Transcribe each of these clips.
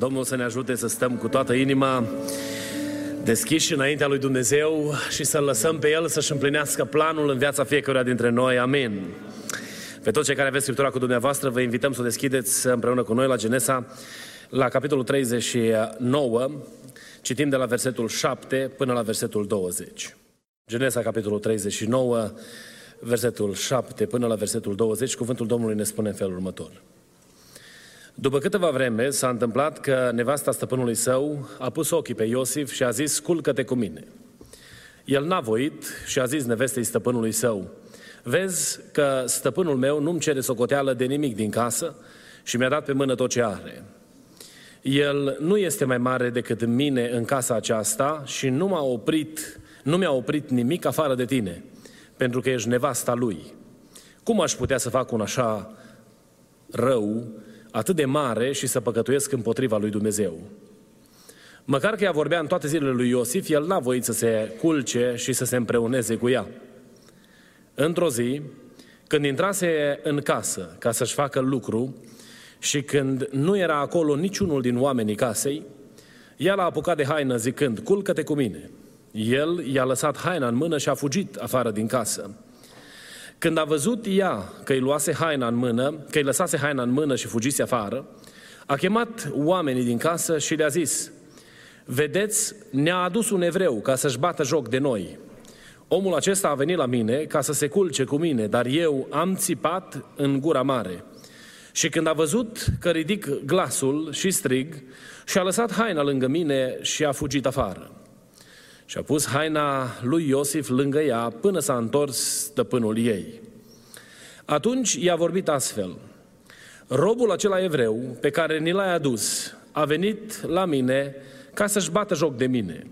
Domnul să ne ajute să stăm cu toată inima deschiși înaintea lui Dumnezeu și să-L lăsăm pe El să-și împlinească planul în viața fiecăruia dintre noi. Amin. Pe toți cei care aveți Scriptura cu dumneavoastră, vă invităm să o deschideți împreună cu noi la Genesa, la capitolul 39, citim de la versetul 7 până la versetul 20. Genesa, capitolul 39, versetul 7 până la versetul 20, cuvântul Domnului ne spune în felul următor. După câteva vreme s-a întâmplat că nevasta stăpânului său a pus ochii pe Iosif și a zis, culcă-te cu mine. El n-a voit și a zis nevestei stăpânului său, vezi că stăpânul meu nu-mi cere socoteală de nimic din casă și mi-a dat pe mână tot ce are. El nu este mai mare decât mine în casa aceasta și nu mi-a oprit nimic afară de tine, pentru că ești nevasta lui. Cum aș putea să fac un așa rău, atât de mare și să păcătuiesc împotriva lui Dumnezeu? Măcar că ea vorbea în toate zilele lui Iosif, el n-a voit să se culce și să se împreuneze cu ea. Într-o zi, când intrase în casă ca să-și facă lucru și când nu era acolo niciunul din oamenii casei, ea l-a apucat de haină zicând, culcă-te cu mine. El i-a lăsat haina în mână și a fugit afară din casă. Când a văzut ea că îi lăsase haina în mână și fugise afară, a chemat oamenii din casă și le-a zis, vedeți, ne-a adus un evreu ca să-și bată joc de noi. Omul acesta a venit la mine ca să se culce cu mine, dar eu am țipat în gura mare. Și când a văzut că ridic glasul și strig, și-a lăsat haina lângă mine și a fugit afară. Și-a pus haina lui Iosif lângă ea până s-a întors stăpânul ei. Atunci i-a vorbit astfel, robul acela evreu pe care ni l-ai adus a venit la mine ca să-și bată joc de mine.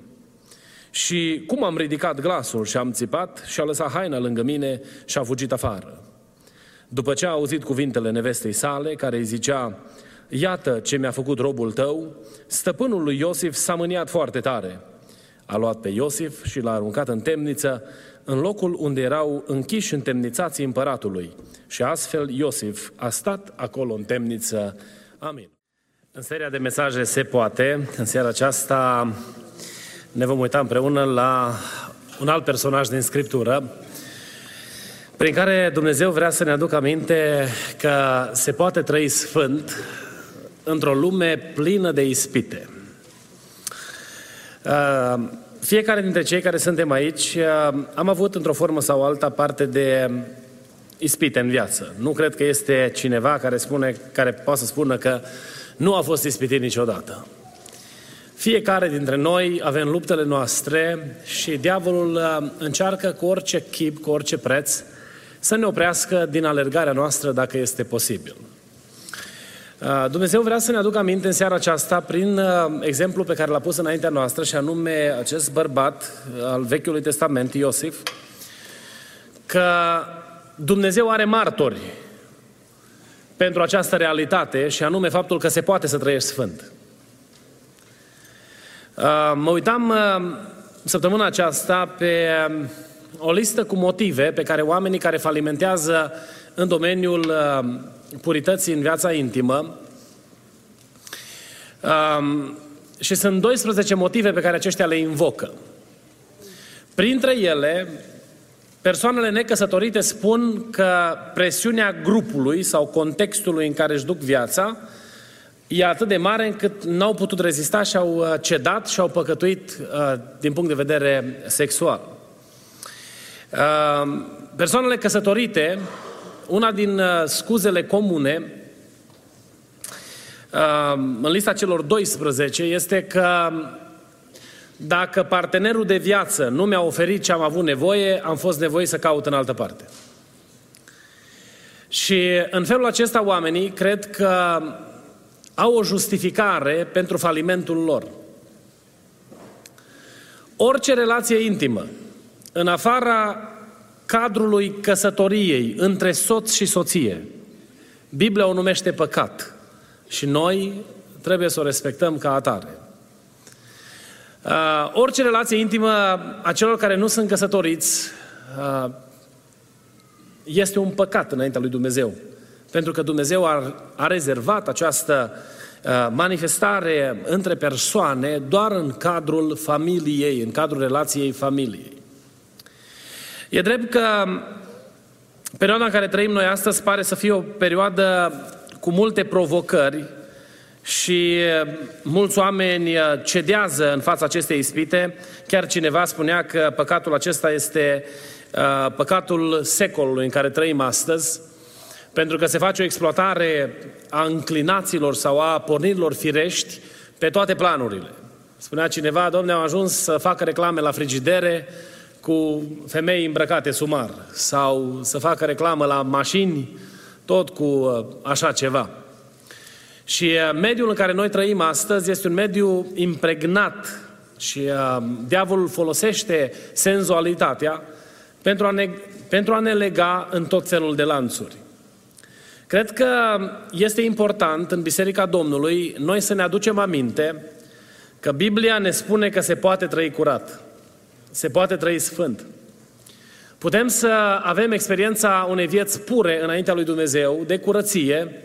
Și cum am ridicat glasul și am țipat, și-a lăsat haina lângă mine și a fugit afară. După ce a auzit cuvintele nevestei sale, care îi zicea, iată ce mi-a făcut robul tău, stăpânul lui Iosif s-a mâniat foarte tare. A luat pe Iosif și l-a aruncat în temniță, în locul unde erau închiși întemnițații împăratului. Și astfel Iosif a stat acolo în temniță. Amin. În seria de mesaje Se Poate, în seara aceasta ne vom uita împreună la un alt personaj din Scriptură, prin care Dumnezeu vrea să ne aducă aminte că se poate trăi sfânt într-o lume plină de ispite. Fiecare dintre cei care suntem aici am avut într-o formă sau alta parte de ispite în viață. Nu cred că este cineva care poate să spună că nu a fost ispitit niciodată. Fiecare dintre noi avem luptele noastre și diavolul încearcă cu orice chip, cu orice preț să ne oprească din alergarea noastră dacă este posibil. Dumnezeu vrea să ne aducă aminte în seara aceasta prin exemplu pe care l-a pus înaintea noastră și anume acest bărbat al Vechiului Testament, Iosif, că Dumnezeu are martori pentru această realitate și anume faptul că se poate să trăiești sfânt. Mă uitam săptămâna aceasta pe o listă cu motive pe care oamenii care falimentează în domeniul purității în viața intimă. Și sunt 12 motive pe care aceștia le invocă. Printre ele, persoanele necăsătorite spun că presiunea grupului sau contextului în care își duc viața e atât de mare încât n-au putut rezista și au cedat și au păcătuit din punct de vedere sexual. Persoanele căsătorite, una din scuzele comune în lista celor 12 este că dacă partenerul de viață nu mi-a oferit ce am avut nevoie, am fost nevoit să caut în altă parte. Și în felul acesta oamenii cred că au o justificare pentru falimentul lor. Orice relație intimă, în afara cadrului căsătoriei între soț și soție, Biblia o numește păcat și noi trebuie să o respectăm ca atare. Orice relație intimă a celor care nu sunt căsătoriți este un păcat înaintea lui Dumnezeu, pentru că Dumnezeu a rezervat această manifestare între persoane doar în cadrul familiei, în cadrul relației familiei. E drept că perioada în care trăim noi astăzi pare să fie o perioadă cu multe provocări și mulți oameni cedează în fața acestei ispite. Chiar cineva spunea că păcatul acesta este păcatul secolului în care trăim astăzi, pentru că se face o exploatare a înclinațiilor sau a pornirilor firești pe toate planurile. Spunea cineva, domne, am ajuns să facă reclame la frigidere cu femei îmbrăcate sumar sau să facă reclamă la mașini, tot cu așa ceva. Și mediul în care noi trăim astăzi este un mediu impregnat și diavolul folosește senzualitatea pentru a ne lega în tot felul de lanțuri. Cred că este important în Biserica Domnului noi să ne aducem aminte că Biblia ne spune că se poate trăi curat, se poate trăi sfânt. Putem să avem experiența unei vieți pure înaintea lui Dumnezeu, de curăție,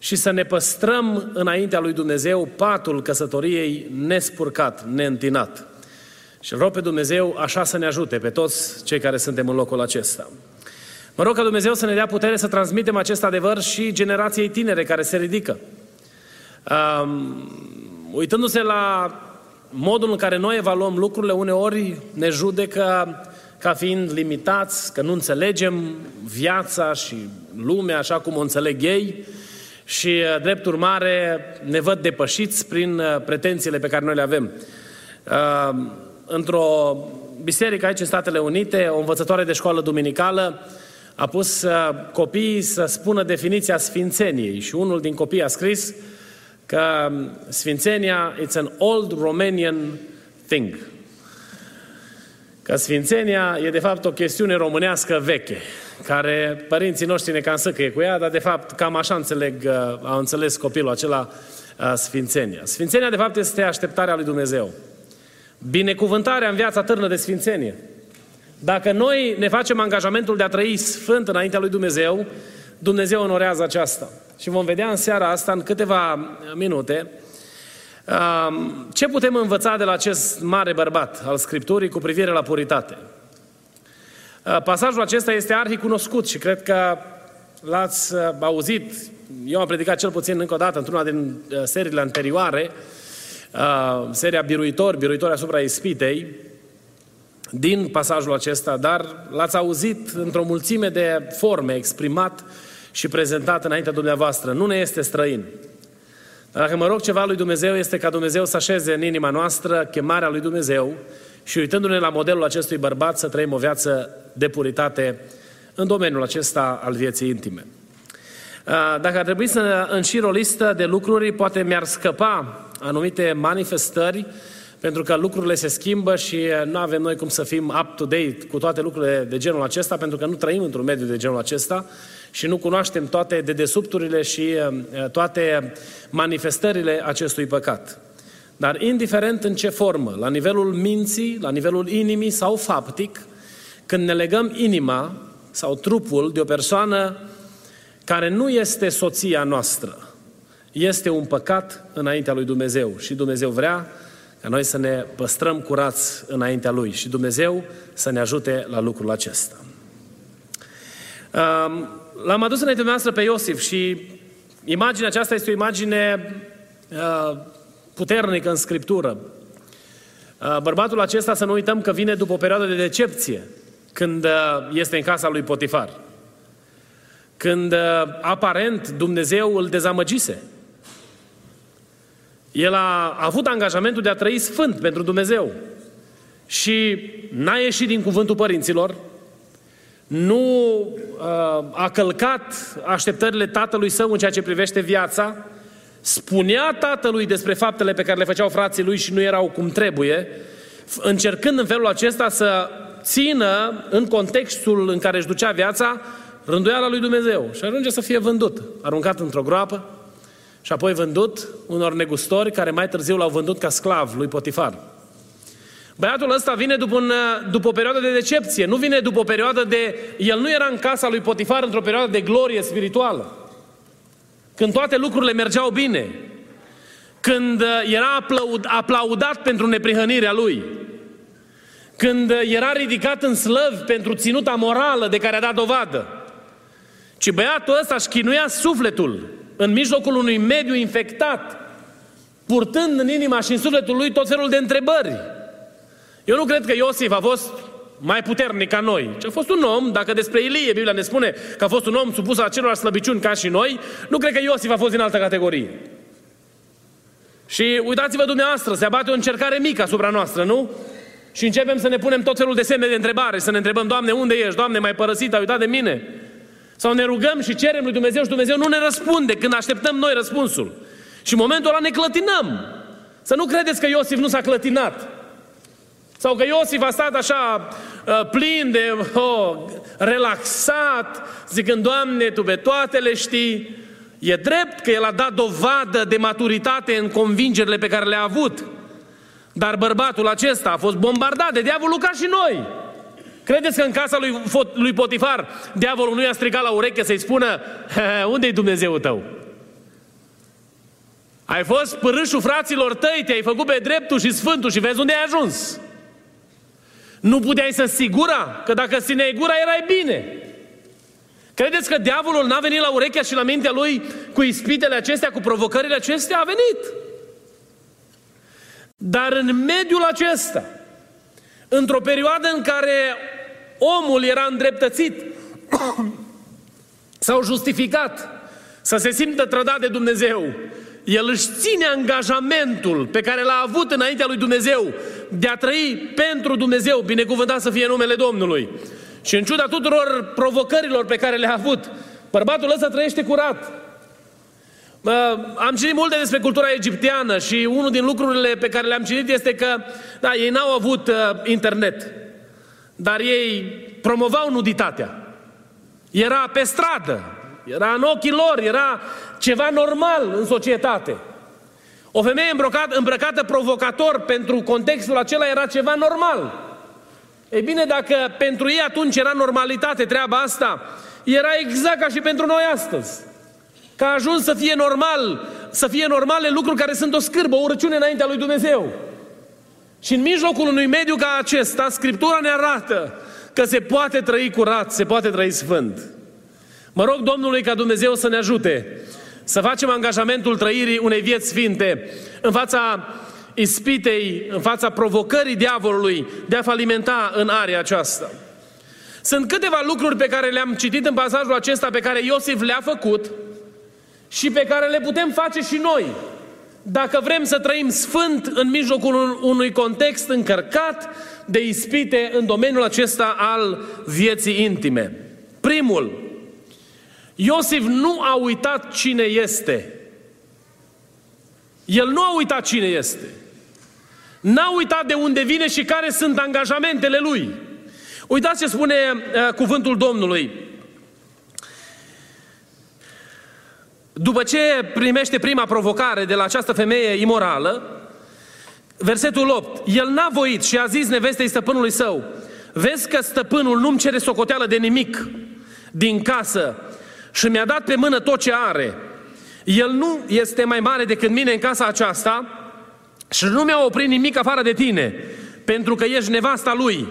și să ne păstrăm înaintea lui Dumnezeu patul căsătoriei nespurcat, neîntinat. Și vreau pe Dumnezeu așa să ne ajute pe toți cei care suntem în locul acesta. Mă rog ca Dumnezeu să ne dea putere să transmitem acest adevăr și generației tinere care se ridică. Uitându-se la modul în care noi evaluăm lucrurile, uneori ne judecă ca fiind limitați, că nu înțelegem viața și lumea așa cum o înțeleg ei și, drept urmare, ne văd depășiți prin pretențiile pe care noi le avem. Într-o biserică aici în Statele Unite, o învățătoare de școală duminicală a pus copiii să spună definiția sfințeniei și unul din copii a scris că sfințenia it's an old Romanian thing. Că sfințenia e de fapt o chestiune românească veche, care părinții noștri ne cansăcăie cu ea, dar de fapt cam așa a înțeles copilul acela sfințenia. Sfințenia de fapt este așteptarea lui Dumnezeu. Binecuvântarea în viața târnă de sfințenie. Dacă noi ne facem angajamentul de a trăi sfânt înaintea lui Dumnezeu, Dumnezeu onorează aceasta. Și vom vedea în seara asta, în câteva minute, ce putem învăța de la acest mare bărbat al Scripturii cu privire la puritate. Pasajul acesta este arhicunoscut și cred că l-ați auzit. Eu am predicat cel puțin încă o dată într-una din seriile anterioare, seria Biruitori asupra ispitei, din pasajul acesta, dar l-ați auzit într-o mulțime de forme exprimat și prezentat înaintea dumneavoastră. Nu ne este străin. Dar dacă mă rog ceva lui Dumnezeu, este ca Dumnezeu să așeze în inima noastră chemarea lui Dumnezeu și, uitându-ne la modelul acestui bărbat, să trăim o viață de puritate în domeniul acesta al vieții intime. Dacă ar trebui să înșir o listă de lucruri, poate mi-ar scăpa anumite manifestări, pentru că lucrurile se schimbă și nu avem noi cum să fim up-to-date cu toate lucrurile de genul acesta, pentru că nu trăim într-un mediu de genul acesta și nu cunoaștem toate dedesubturile și toate manifestările acestui păcat. Dar indiferent în ce formă, la nivelul minții, la nivelul inimii sau faptic, când ne legăm inima sau trupul de o persoană care nu este soția noastră, este un păcat înaintea lui Dumnezeu și Dumnezeu vrea ca noi să ne păstrăm curați înaintea Lui și Dumnezeu să ne ajute la lucrul acesta. L-am adus înaintea noastră pe Iosif și imaginea aceasta este o imagine puternică în Scriptură. Bărbatul acesta, să nu uităm că vine după o perioadă de decepție, când este în casa lui Potifar. Când aparent Dumnezeu îl dezamăgise. El a avut angajamentul de a trăi sfânt pentru Dumnezeu și n-a ieșit din cuvântul părinților, nu a călcat așteptările tatălui său în ceea ce privește viața, spunea tatălui despre faptele pe care le făceau frații lui și nu erau cum trebuie, încercând în felul acesta să țină în contextul în care își ducea viața rânduiala lui Dumnezeu. Și ajunge să fie vândut, aruncat într-o groapă și apoi vândut unor negustori care mai târziu l-au vândut ca sclav lui Potifar. Băiatul ăsta vine după o perioadă de decepție, nu vine după o perioadă de... El nu era în casa lui Potifar într-o perioadă de glorie spirituală, când toate lucrurile mergeau bine, când era aplaudat pentru neprihănirea lui, când era ridicat în slăvi pentru ținuta morală de care a dat dovadă. Ci băiatul ăsta își chinuia sufletul în mijlocul unui mediu infectat, purtând în inima și în sufletul lui tot felul de întrebări. Eu nu cred că Iosif a fost mai puternic ca noi, ci a fost un om, dacă despre Ilie Biblia ne spune că a fost un om supus acelorași slăbiciuni ca și noi, nu cred că Iosif a fost din altă categorie. Și uitați-vă dumneavoastră, se abate o încercare mică asupra noastră, nu? Și începem să ne punem tot felul de semne de întrebare, să ne întrebăm: Doamne, unde ești? Doamne, m-ai părăsit, ai uitat de mine? Sau ne rugăm și cerem lui Dumnezeu și Dumnezeu nu ne răspunde când așteptăm noi răspunsul. Și în momentul ăla ne clătinăm. Să nu credeți că Iosif nu s-a clătinat. Sau că Iosif a stat așa plin de relaxat, zicând: Doamne, Tu pe toate le știi. E drept că el a dat dovadă de maturitate în convingerile pe care le-a avut. Dar bărbatul acesta a fost bombardat de diavolul ca și noi. Credeți că în casa lui Potifar diavolul nu i-a stricat la ureche să-i spună: unde-i Dumnezeul tău? Ai fost pârâșul fraților tăi, te-ai făcut pe dreptul și sfântul și vezi unde ai ajuns. Nu puteai să sigura că dacă țineai gura erai bine. Credeți că diavolul n-a venit la urechea și la mintea lui cu ispitele acestea, cu provocările acestea? A venit. Dar în mediul acesta, într-o perioadă în care omul era îndreptățit sau justificat să se simtă trădat de Dumnezeu, el își ține angajamentul pe care l-a avut înaintea lui Dumnezeu de a trăi pentru Dumnezeu, binecuvântat să fie numele Domnului. Și în ciuda tuturor provocărilor pe care le-a avut, bărbatul ăsta trăiește curat. Am citit multe despre cultura egipteană și unul din lucrurile pe care le-am citit este că, da, ei n-au avut internet, dar ei promovau nuditatea. Era pe stradă, era în ochii lor, era ceva normal în societate. O femeie îmbrăcată provocator pentru contextul acela era ceva normal. Ei bine, dacă pentru ei atunci era normalitate treaba asta, era exact ca și pentru noi astăzi. Că a ajuns să fie normal, să fie normale lucruri care sunt o scârbă, o urăciune înaintea lui Dumnezeu. Și în mijlocul unui mediu ca acesta, Scriptura ne arată că se poate trăi curat, se poate trăi sfânt. Mă rog Domnului ca Dumnezeu să ne ajute să facem angajamentul trăirii unei vieți sfinte în fața ispitei, în fața provocării diavolului de a falimenta în area aceasta. Sunt câteva lucruri pe care le-am citit în pasajul acesta, pe care Iosif le-a făcut și pe care le putem face și noi, dacă vrem să trăim sfânt în mijlocul unui context încărcat de ispite în domeniul acesta al vieții intime. Primul, Iosif nu a uitat cine este. El nu a uitat cine este. N-a uitat de unde vine și care sunt angajamentele lui. Uitați ce spune cuvântul Domnului. După ce primește prima provocare de la această femeie imorală, versetul 8, el n-a voit și a zis nevestei stăpânului său: vezi că stăpânul nu-mi cere socoteală de nimic din casă și mi-a dat pe mână tot ce are. El nu este mai mare decât mine în casa aceasta și nu mi-a oprit nimic afară de tine, pentru că ești nevasta lui.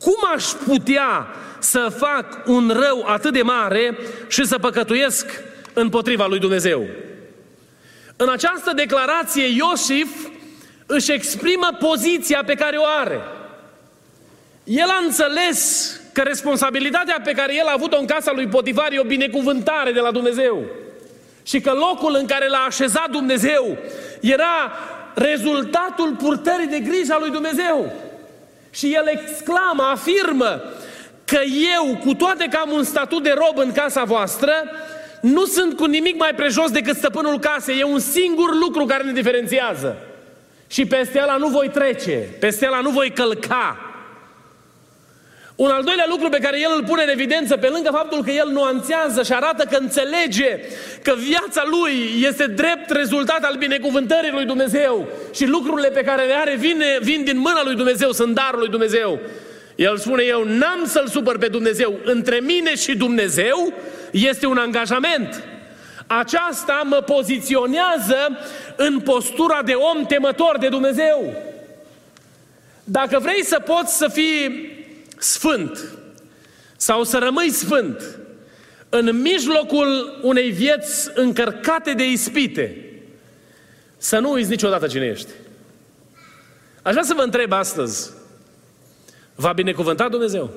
Cum aș putea să fac un rău atât de mare și să păcătuiesc împotriva lui Dumnezeu? În această declarație Iosif își exprimă poziția pe care o are. El a înțeles că responsabilitatea pe care el a avut-o în casa lui Potifar e o binecuvântare de la Dumnezeu. Și că locul în care l-a așezat Dumnezeu era rezultatul purtării de grijă a lui Dumnezeu. Și el exclamă, afirmă că eu, cu toate că am un statut de rob în casa voastră, nu sunt cu nimic mai prejos decât stăpânul casei. E un singur lucru care ne diferențiază. Și peste ăla nu voi trece, peste ăla nu voi călca. Un al doilea lucru pe care el îl pune în evidență, pe lângă faptul că el nuanțează și arată că înțelege că viața lui este drept rezultat al binecuvântării lui Dumnezeu și lucrurile pe care le are vin din mâna lui Dumnezeu, sunt darul lui Dumnezeu. El spune, eu n-am să-L supăr pe Dumnezeu. Între mine și Dumnezeu este un angajament. Aceasta mă poziționează în postura de om temător de Dumnezeu. Dacă vrei să poți să fii sfânt sau să rămâi sfânt în mijlocul unei vieți încărcate de ispite, să nu uiți niciodată cine ești. Aș vrea să vă întreb astăzi, v-a binecuvântat Dumnezeu?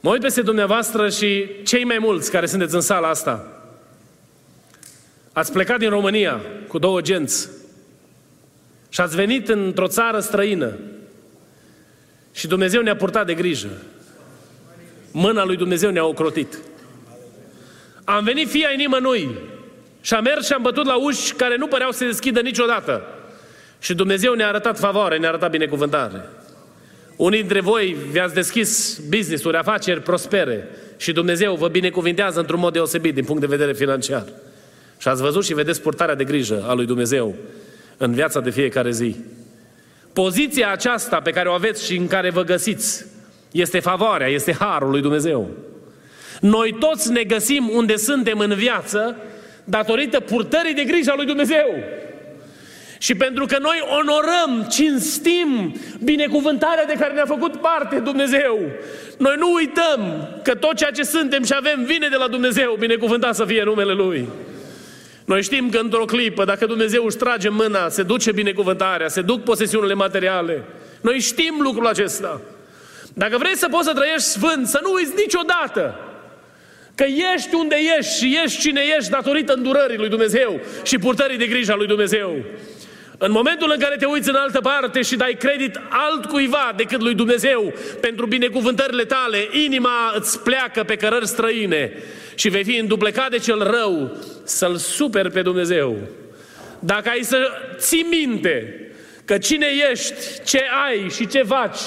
Mă uit peste dumneavoastră și cei mai mulți care sunteți în sala asta ați plecat din România cu două genți și ați venit într-o țară străină și Dumnezeu ne-a purtat de grijă. Mâna lui Dumnezeu ne-a ocrotit. Am venit fii ai nimănui și am mers și am bătut la uși care nu păreau să se deschidă niciodată. Și Dumnezeu ne-a arătat favoare, ne-a arătat binecuvântare. Unii dintre voi vi-ați deschis business-uri, afaceri prospere și Dumnezeu vă binecuvintează într-un mod deosebit din punct de vedere financiar. Și ați văzut și vedeți purtarea de grijă a lui Dumnezeu în viața de fiecare zi. Poziția aceasta pe care o aveți și în care vă găsiți este favoarea, este harul lui Dumnezeu. Noi toți ne găsim unde suntem în viață datorită purtării de grijă a lui Dumnezeu. Și pentru că noi onorăm, cinstim binecuvântarea de care ne-a făcut parte Dumnezeu, noi nu uităm că tot ceea ce suntem și avem vine de la Dumnezeu, binecuvântat să fie numele Lui. Noi știm că într-o clipă, dacă Dumnezeu își trage mâna, se duce binecuvântarea, se duc posesiunile materiale. Noi știm lucrul acesta. Dacă vrei să poți să trăiești sfânt, să nu uiți niciodată că ești unde ești și ești cine ești datorită îndurării lui Dumnezeu și purtării de grijă a lui Dumnezeu. În momentul în care te uiți în altă parte și dai credit altcuiva decât lui Dumnezeu pentru binecuvântările tale, inima îți pleacă pe cărări străine și vei fi înduplecat de cel rău să-L superi pe Dumnezeu. Dacă ai să ții minte că cine ești, ce ai și ce faci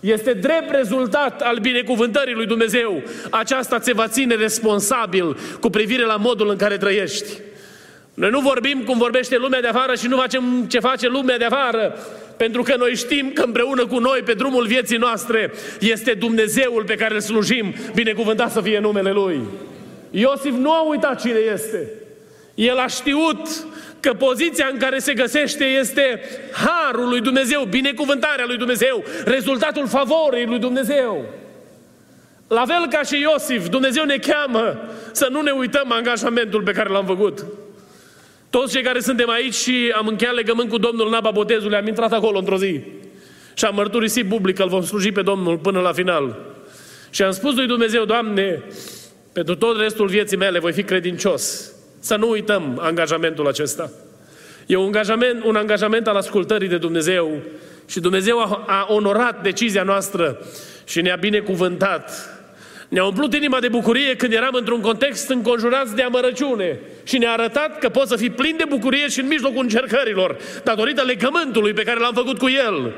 este drept rezultat al binecuvântării lui Dumnezeu, aceasta ți va ține responsabil cu privire la modul în care trăiești. Noi nu vorbim cum vorbește lumea de afară și nu facem ce face lumea de afară, pentru că noi știm că împreună cu noi, pe drumul vieții noastre, este Dumnezeul pe care îl slujim, binecuvântat să fie numele Lui. Iosif nu a uitat cine este. El a știut că poziția în care se găsește este harul lui Dumnezeu, binecuvântarea lui Dumnezeu, rezultatul favorii lui Dumnezeu. La fel ca și Iosif, Dumnezeu ne cheamă să nu ne uităm angajamentul pe care l-am făcut. Toți cei care suntem aici și am încheiat legământ cu Domnul în apa botezului, am intrat acolo într-o zi și am mărturisit public că îl vom sluji pe Domnul până la final. Și am spus lui Dumnezeu, Doamne, pentru tot restul vieții mele voi fi credincios. Să nu uităm angajamentul acesta. E un angajament al ascultării de Dumnezeu și Dumnezeu a onorat decizia noastră și ne-a binecuvântat. Ne-a umplut inima de bucurie când eram într-un context înconjurați de amărăciune și ne-a arătat că poți să fii plin de bucurie și în mijlocul încercărilor, datorită legământului pe care l-am făcut cu El.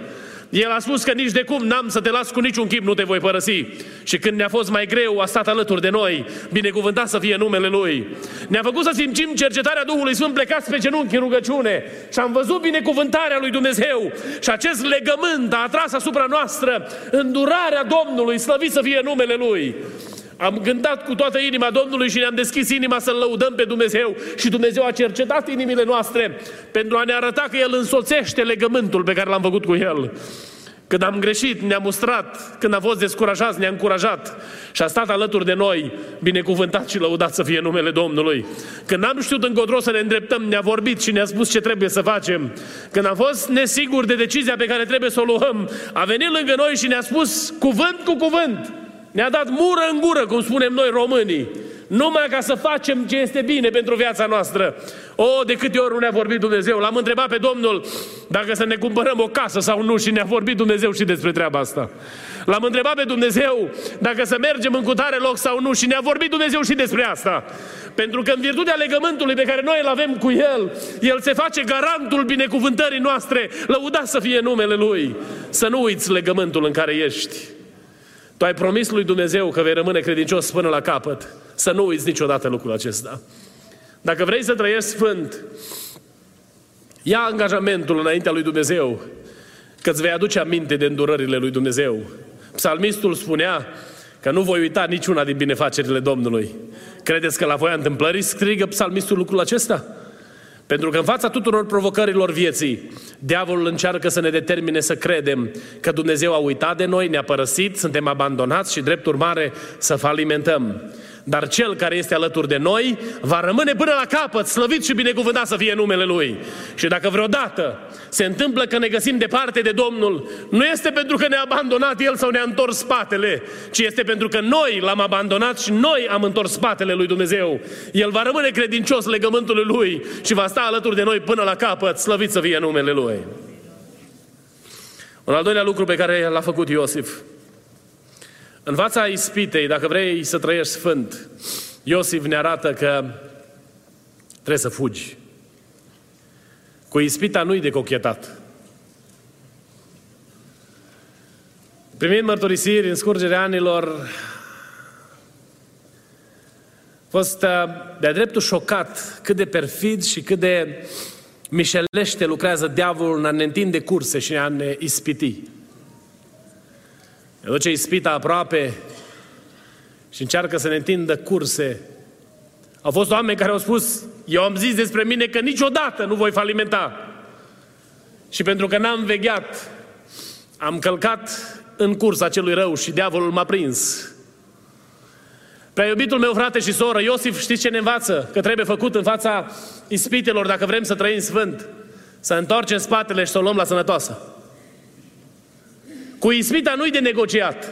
El a spus că nici de cum n-am să te las cu niciun chip, nu te voi părăsi. Și când ne-a fost mai greu, a stat alături de noi, binecuvântat să fie numele Lui. Ne-a făcut să simțim cercetarea Duhului Sfânt, plecați pe genunchi în rugăciune și am văzut binecuvântarea Lui Dumnezeu. Și acest legământ a atras asupra noastră îndurarea Domnului, slăvit să fie numele Lui. Am gândat cu toată inima Domnului și ne-am deschis inima să-L lăudăm pe Dumnezeu și Dumnezeu a cercetat inimile noastre pentru a ne arăta că El însoțește legământul pe care l-am făcut cu El. Când am greșit, ne-a mustrat, când am fost descurajați, ne-a încurajat și a stat alături de noi, binecuvântat și lăudat să fie numele Domnului. Când n-am știut încotro să ne îndreptăm, ne-a vorbit și ne-a spus ce trebuie să facem. Când am fost nesiguri de decizia pe care trebuie să o luăm, a venit lângă noi și ne-a spus cuvânt cu cuvânt. Ne-a dat mură în gură, cum spunem noi românii. numai ca să facem ce este bine pentru viața noastră. O, de câte ori nu ne-a vorbit Dumnezeu. L-am întrebat pe Domnul dacă să ne cumpărăm o casă sau nu și ne-a vorbit Dumnezeu și despre treaba asta. L-am întrebat pe Dumnezeu dacă să mergem în cutare loc sau nu și ne-a vorbit Dumnezeu și despre asta. Pentru că în virtutea legământului pe care noi îl avem cu El, El se face garantul binecuvântării noastre, lăudat să fie numele Lui. Să nu uiți legământul în care ești. Tu ai promis lui Dumnezeu că vei rămâne credincios până la capăt. Să nu uiți niciodată lucrul acesta. Dacă vrei să trăiești sfânt, ia angajamentul înaintea lui Dumnezeu că îți vei aduce aminte de îndurările lui Dumnezeu. Psalmistul spunea că nu voi uita niciuna din binefacerile Domnului. Credeți că la voia întâmplării strigă psalmistul lucrul acesta? Pentru că în fața tuturor provocărilor vieții, diavolul încearcă să ne determine să credem că Dumnezeu a uitat de noi, ne-a părăsit, suntem abandonați și drept urmare să falimentăm. Dar Cel care este alături de noi va rămâne până la capăt, slăvit și binecuvântat să fie numele Lui. Și dacă vreodată se întâmplă că ne găsim departe de Domnul, nu este pentru că ne-a abandonat El sau ne-a întors spatele, ci este pentru că noi L-am abandonat și noi am întors spatele lui Dumnezeu. El va rămâne credincios legământului Lui și va sta alături de noi până la capăt, slăvit să fie numele Lui. Un al doilea lucru pe care l-a făcut Iosif. În fața ispitei, dacă vrei să trăiești sfânt, Iosif ne arată că trebuie să fugi. Cu ispita nu-i de cochetat. Primind mărturisiri în scurgerea anilor, a fost de-a dreptul șocat cât de perfid și cât de mișelește lucrează diavolul în a ne întinde curse și în a ne ispiti. Ne duce ispita aproape și încearcă să ne întindă curse. Au fost oameni care au spus, eu am zis despre mine că niciodată nu voi falimenta. Și pentru că n-am vegheat, am călcat în cursa celui rău și diavolul m-a prins. Prea iubitul meu frate și soră, Iosif, știți ce ne învață? Că trebuie făcut în fața ispitelor, dacă vrem să trăim sfânt, să întoarcem spatele și să o luăm la sănătoasă. Cu ispita nu-i de negociat.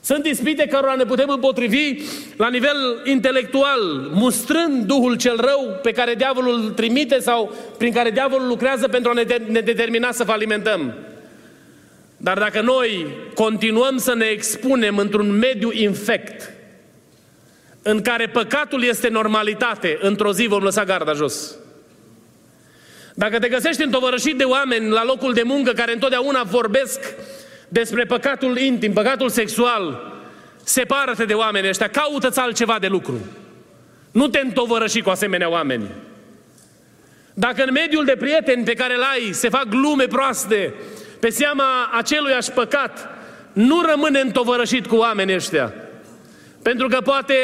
Sunt ispite cărora ne putem împotrivi la nivel intelectual, mustrând duhul cel rău pe care diavolul îl trimite sau prin care diavolul lucrează pentru a ne determina să falimentăm. Dar dacă noi continuăm să ne expunem într-un mediu infect, în care păcatul este normalitate, într-o zi vom lăsa garda jos. Dacă te găsești întovărășit de oameni la locul de muncă care întotdeauna vorbesc despre păcatul intim, păcatul sexual, separă-te de oamenii ăștia, caută-ți altceva de lucru. Nu te întovărăși cu asemenea oameni. Dacă în mediul de prieteni pe care îl ai se fac glume proaste pe seama aceluiași păcat, nu rămâne întovărășit cu oamenii ăștia. Pentru că poate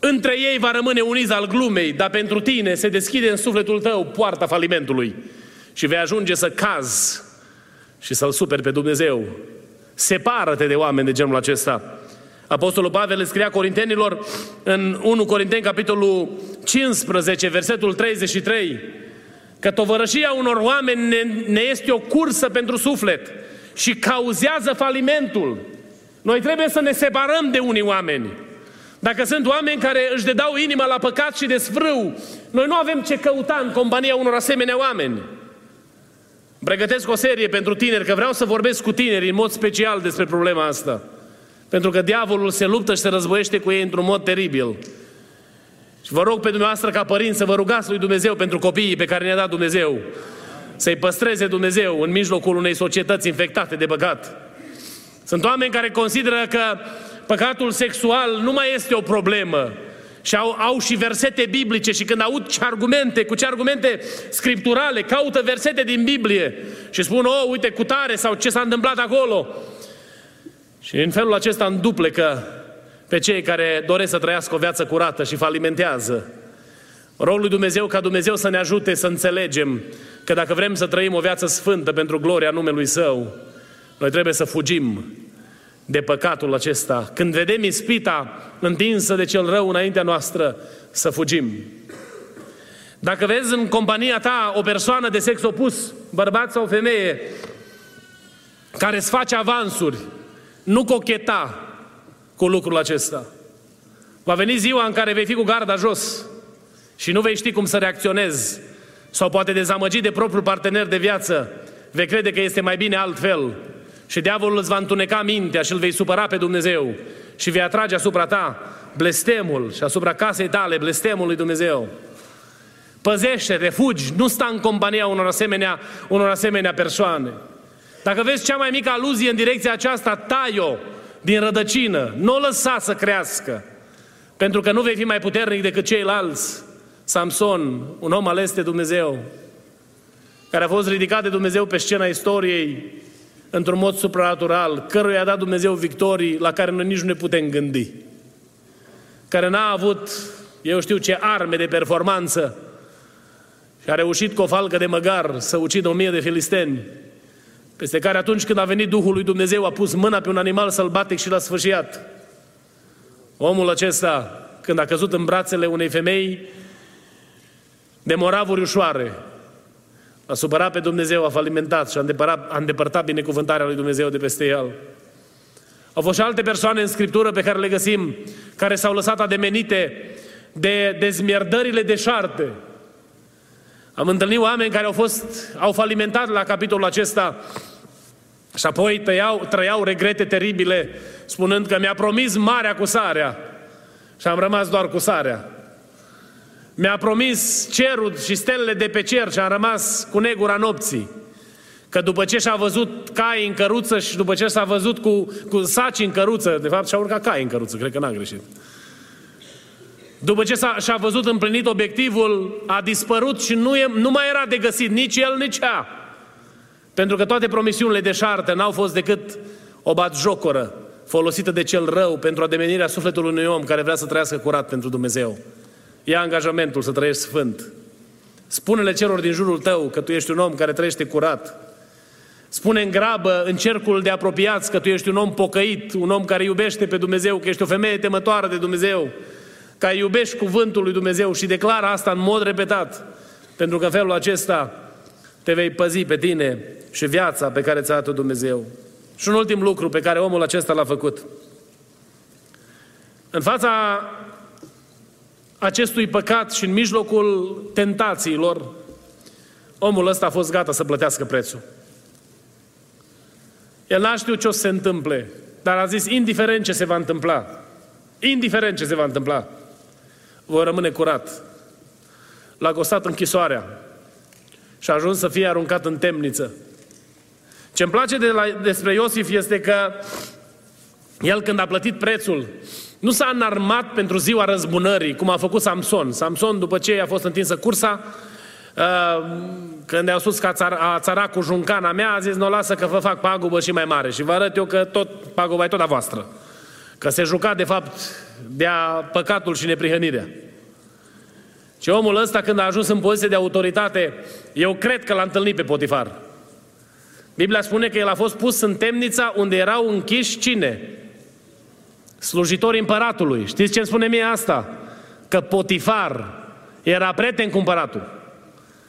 între ei va rămâne un iz al glumei, dar pentru tine se deschide în sufletul tău poarta falimentului și vei ajunge să cazi și să-L superi pe Dumnezeu. Separă-te de oameni de genul acesta. Apostolul Pavel scria Corintenilor în 1 Corinteni, capitolul 15, versetul 33, că tovărășia unor oameni ne este o cursă pentru suflet și cauzează falimentul. Noi trebuie să ne separăm de unii oameni. Dacă sunt oameni care își dedau inima la păcat și desfrâu, noi nu avem ce căuta în compania unor asemenea oameni. Pregătesc o serie pentru tineri, că vreau să vorbesc cu tineri în mod special despre problema asta. Pentru că diavolul se luptă și se războiește cu ei într-un mod teribil. Și vă rog pe dumneavoastră ca părinți să vă rugați lui Dumnezeu pentru copiii pe care ne-a dat Dumnezeu. Să-i păstreze Dumnezeu în mijlocul unei societăți infectate de păcat. Sunt oameni care consideră că păcatul sexual nu mai este o problemă și au și versete biblice și când aud ce argumente scripturale, caută versete din Biblie și spun, uite, cu tare sau ce s-a întâmplat acolo. Și în felul acesta înduplecă pe cei care doresc să trăiască o viață curată și falimentează. Rog lui Dumnezeu ca Dumnezeu să ne ajute să înțelegem că dacă vrem să trăim o viață sfântă pentru gloria numelui Său, noi trebuie să fugim de păcatul acesta. Când vedem ispita întinsă de cel rău înaintea noastră, să fugim. Dacă vezi în compania ta o persoană de sex opus, bărbat sau femeie, care îți face avansuri, nu cocheta cu lucrul acesta. Va veni ziua în care vei fi cu garda jos și nu vei ști cum să reacționezi, sau poate dezamăgit de propriul partener de viață, vei crede că este mai bine altfel și diavolul îți va întuneca mintea și îl vei supăra pe Dumnezeu și vei atrage asupra ta blestemul și asupra casei tale blestemul lui Dumnezeu. Păzește, refugi, nu sta în compania unor asemenea persoane. Dacă vezi cea mai mică aluzie în direcția aceasta, tai-o din rădăcină, nu o lăsa să crească, pentru că nu vei fi mai puternic decât ceilalți. Samson, un om ales de Dumnezeu, care a fost ridicat de Dumnezeu pe scena istoriei într-un mod supranatural, căruia a dat Dumnezeu victorii la care noi nici nu ne putem gândi, care n-a avut, eu știu ce, arme de performanță și a reușit cu o falcă de măgar să ucidă 1000 de filisteni, peste care atunci când a venit Duhul lui Dumnezeu a pus mâna pe un animal sălbatic și l-a sfâșiat. Omul acesta, când a căzut în brațele unei femei de moravuri ușoare, a supărat pe Dumnezeu, a falimentat și a îndepărtat binecuvântarea lui Dumnezeu de peste el. Au fost și alte persoane în Scriptură pe care le găsim, care s-au lăsat ademenite de dezmierdările deșarte. Am întâlnit oameni care au falimentat la capitolul acesta și apoi trăiau regrete teribile, spunând că mi-a promis marea cu sarea și am rămas doar cu sarea. Mi-a promis cerul și stelele de pe cer și am rămas cu negura nopții. Că după ce și-a văzut cai în căruță și după ce s-a văzut cu saci în căruță, de fapt și-a urcat cai în căruță, cred că n-a greșit. După ce și-a văzut împlinit obiectivul, a dispărut și nu mai era de găsit nici el, nici ea. Pentru că toate promisiunile deșarte n-au fost decât o batjocoră folosită de cel rău pentru ademenirea sufletului unui om care vrea să trăiască curat pentru Dumnezeu. Ia angajamentul să trăiești sfânt. Spune-le celor din jurul tău că tu ești un om care trăiește curat. Spune în grabă în cercul de apropiați că tu ești un om pocăit, un om care iubește pe Dumnezeu, că ești o femeie temătoare de Dumnezeu, că iubești cuvântul lui Dumnezeu și declară asta în mod repetat, pentru că în felul acesta te vei păzi pe tine și viața pe care ți-a dat-o Dumnezeu. Și un ultim lucru pe care omul acesta l-a făcut. În fața acestui păcat și în mijlocul tentațiilor, omul ăsta a fost gata să plătească prețul. El n-a știut ce o să se întâmple, dar a zis, indiferent ce se va întâmpla, voi rămâne curat. L-a costat închisoarea și a ajuns să fie aruncat în temniță. Ce-mi place despre Iosif este că el, când a plătit prețul, nu s-a înarmat pentru ziua răzbunării, cum a făcut Samson. Samson, după ce a fost întinsă cursa, când i-au spus că a țărat cu juncana mea, a zis, nu o lasă că vă fac pagubă și mai mare și vă arăt eu că paguba e tot a voastră. Că se juca, de fapt, de-a păcatul și neprihănirea. Și omul ăsta, când a ajuns în poziție de autoritate, eu cred că l-a întâlnit pe Potifar. Biblia spune că el a fost pus în temnița unde erau închiși cine? Slujitorii împăratului. Știți ce îmi spune mie asta? Că Potifar era prieten cu împăratul.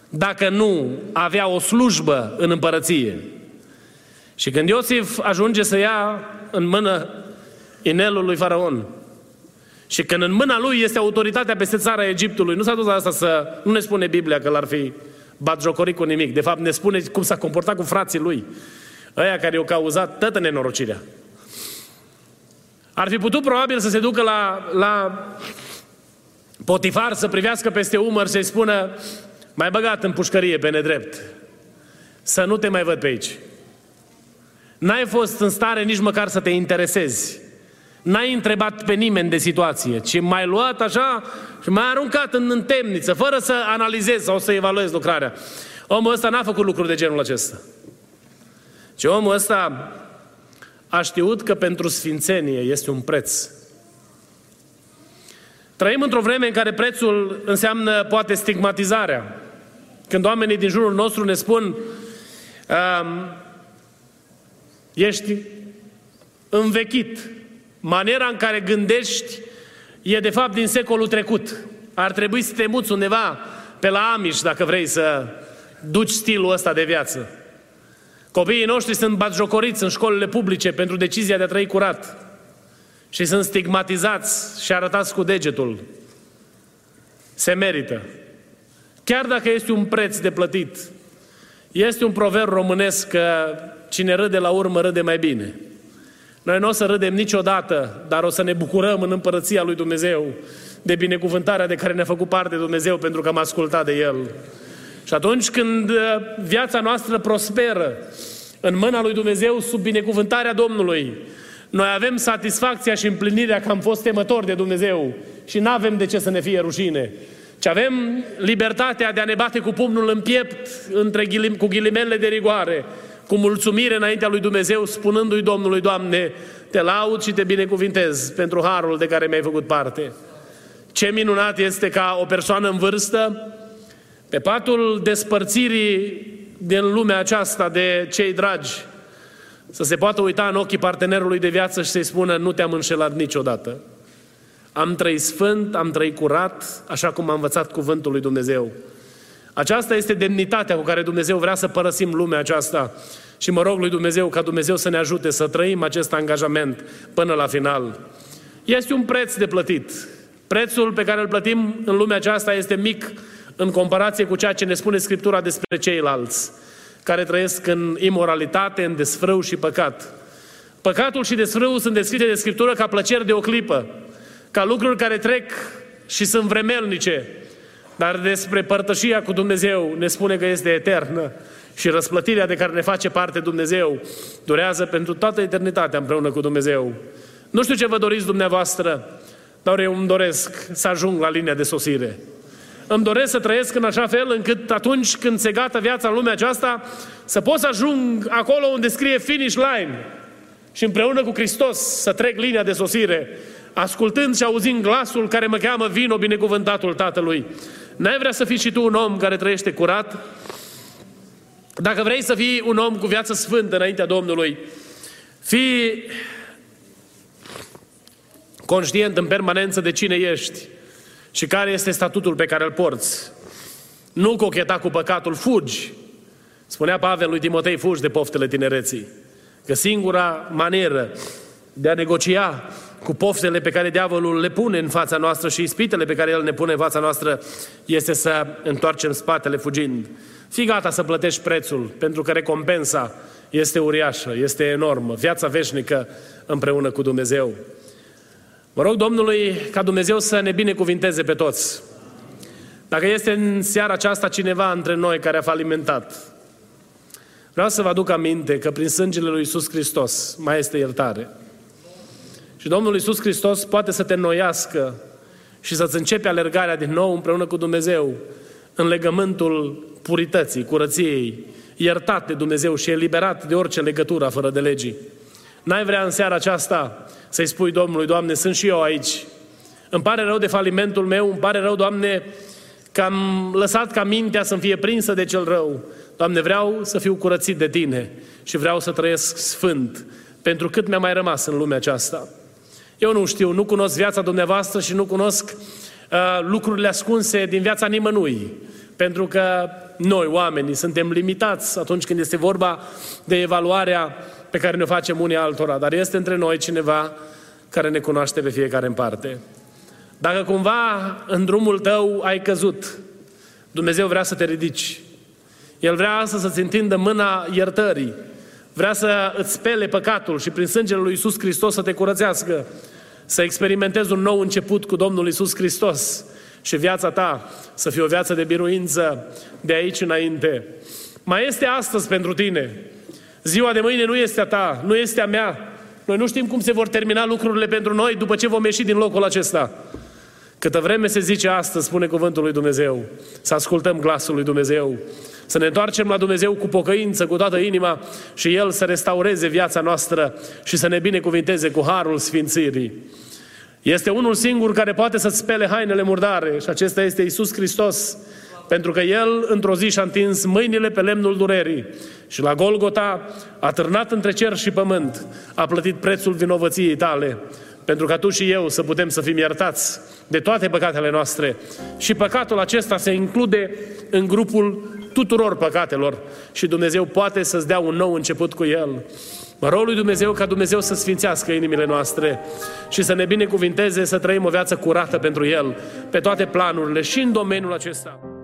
Dacă nu, avea o slujbă în împărăție. Și când Iosif ajunge să ia în mână inelul lui Faraon și când în mâna lui este autoritatea peste țara Egiptului, nu s-a dus la asta să... Nu ne spune Biblia că l-ar fi batjocorit cu nimic. De fapt, ne spune cum s-a comportat cu frații lui, ăia care i-au cauzat toată nenorocirea. Ar fi putut probabil să se ducă la Potifar, să privească peste umăr și-i spună, m-ai băgat în pușcărie pe nedrept, să nu te mai văd pe aici. N-ai fost în stare nici măcar să te interesezi. N-ai întrebat pe nimeni de situație, ci m-ai luat așa și m-ai aruncat în temniță, fără să analizezi sau să evaluezi lucrarea. Omul ăsta n-a făcut lucruri de genul acesta. Ci omul ăsta a știut că pentru sfințenie este un preț. Trăim într-o vreme în care prețul înseamnă poate stigmatizarea. Când oamenii din jurul nostru ne spun ești învechit, maniera în care gândești e de fapt din secolul trecut. Ar trebui să te muți undeva pe la Amish dacă vrei să duci stilul ăsta de viață. Copiii noștri sunt batjocoriți în școlile publice pentru decizia de a trăi curat. și sunt stigmatizați și arătați cu degetul, se merită. Chiar dacă este un preț de plătit. Este un proverb românesc că cine râde la urmă, râde mai bine. Noi nu o să râdem niciodată, dar o să ne bucurăm în împărăția lui Dumnezeu de binecuvântarea de care ne-a făcut parte Dumnezeu pentru că am ascultat de El. Și atunci când viața noastră prosperă în mâna lui Dumnezeu, sub binecuvântarea Domnului, noi avem satisfacția și împlinirea că am fost temători de Dumnezeu și n-avem de ce să ne fie rușine. Și avem libertatea de a ne bate cu pumnul în piept, cu ghilimele de rigoare, cu mulțumire înaintea lui Dumnezeu, spunându-i Domnului: Doamne, te laud și te binecuvintez pentru harul de care mi-ai făcut parte. Ce minunat este ca o persoană în vârstă, pe patul despărțirii din lumea aceasta de cei dragi, să se poată uita în ochii partenerului de viață și să-i spună: nu te-am înșelat niciodată. Am trăit sfânt, am trăit curat, așa cum am învățat cuvântul lui Dumnezeu. Aceasta este demnitatea cu care Dumnezeu vrea să părăsim lumea aceasta. Și mă rog lui Dumnezeu ca Dumnezeu să ne ajute să trăim acest angajament până la final. Este un preț de plătit. Prețul pe care îl plătim în lumea aceasta este mic în comparație cu ceea ce ne spune Scriptura despre ceilalți care trăiesc în imoralitate, în desfrâu și păcat. Păcatul și desfrâul sunt descrise de Scriptură ca plăceri de o clipă, ca lucruri care trec și sunt vremelnice, dar despre părtășia cu Dumnezeu ne spune că este eternă și răsplătirea de care ne face parte Dumnezeu durează pentru toată eternitatea împreună cu Dumnezeu. Nu știu ce vă doriți dumneavoastră, dar eu îmi doresc să ajung la linia de sosire. Îmi doresc să trăiesc în așa fel încât atunci când se gata viața în lumea aceasta să pot să ajung acolo unde scrie finish line și împreună cu Hristos să trec linia de sosire, ascultând și auzind glasul care mă cheamă: vino, binecuvântatul Tatălui. N-ai vrea să fii și tu un om care trăiește curat? Dacă vrei să fii un om cu viață sfântă înaintea Domnului, fii conștient în permanență de cine ești și care este statutul pe care îl porți. Nu cocheta cu păcatul, fugi. Spunea Pavel lui Timotei: fugi de poftele tinereții. Că singura manieră de a negocia cu poftele pe care diavolul le pune în fața noastră și ispitele pe care el ne pune în fața noastră este să întoarcem spatele fugind. Fii gata să plătești prețul, pentru că recompensa este uriașă, este enormă, viața veșnică împreună cu Dumnezeu. Mă rog Domnului ca Dumnezeu să ne binecuvinteze pe toți. Dacă este în seara aceasta cineva între noi care a falimentat, vreau să vă aduc aminte că prin sângele lui Iisus Hristos mai este iertare. Și Domnul Iisus Hristos poate să te înnoiască și să-ți începe alergarea din nou împreună cu Dumnezeu în legământul purității, curăției, iertat de Dumnezeu și eliberat de orice legătură fără de legii. N-ai vrea în seara aceasta să-i spui Domnului: Doamne, sunt și eu aici. Îmi pare rău de falimentul meu, îmi pare rău, Doamne, că am lăsat ca mintea să-mi fie prinsă de cel rău. Doamne, vreau să fiu curățit de Tine și vreau să trăiesc sfânt pentru cât mi-a mai rămas în lumea aceasta. Eu nu știu, nu cunosc viața dumneavoastră și nu cunosc lucrurile ascunse din viața nimănui. Pentru că noi, oamenii, suntem limitați atunci când este vorba de evaluarea pe care ne-o facem unii altora. Dar este între noi cineva care ne cunoaște pe fiecare în parte. Dacă cumva în drumul tău ai căzut, Dumnezeu vrea să te ridici. El vrea astăzi să-ți întindă mâna iertării. Vrea să îți spele păcatul și prin sângele lui Iisus Hristos să te curățească, să experimentezi un nou început cu Domnul Iisus Hristos și viața ta să fie o viață de biruință de aici înainte. Mai este astăzi pentru tine. Ziua de mâine nu este a ta, nu este a mea. Noi nu știm cum se vor termina lucrurile pentru noi după ce vom ieși din locul acesta. Câtă vreme se zice astăzi, spune cuvântul lui Dumnezeu, să ascultăm glasul lui Dumnezeu, să ne întoarcem la Dumnezeu cu pocăință, cu toată inima și El să restaureze viața noastră și să ne binecuvinteze cu harul sfințirii. Este unul singur care poate să-ți spele hainele murdare și acesta este Iisus Hristos, pentru că El într-o zi și-a întins mâinile pe lemnul durerii și la Golgota a târnat între cer și pământ, a plătit prețul vinovăției tale, pentru ca tu și eu să putem să fim iertați de toate păcatele noastre. Și păcatul acesta se include în grupul tuturor păcatelor și Dumnezeu poate să-ți dea un nou început cu El. Mă rog lui Dumnezeu ca Dumnezeu să sfințească inimile noastre și să ne binecuvinteze să trăim o viață curată pentru El pe toate planurile și în domeniul acesta.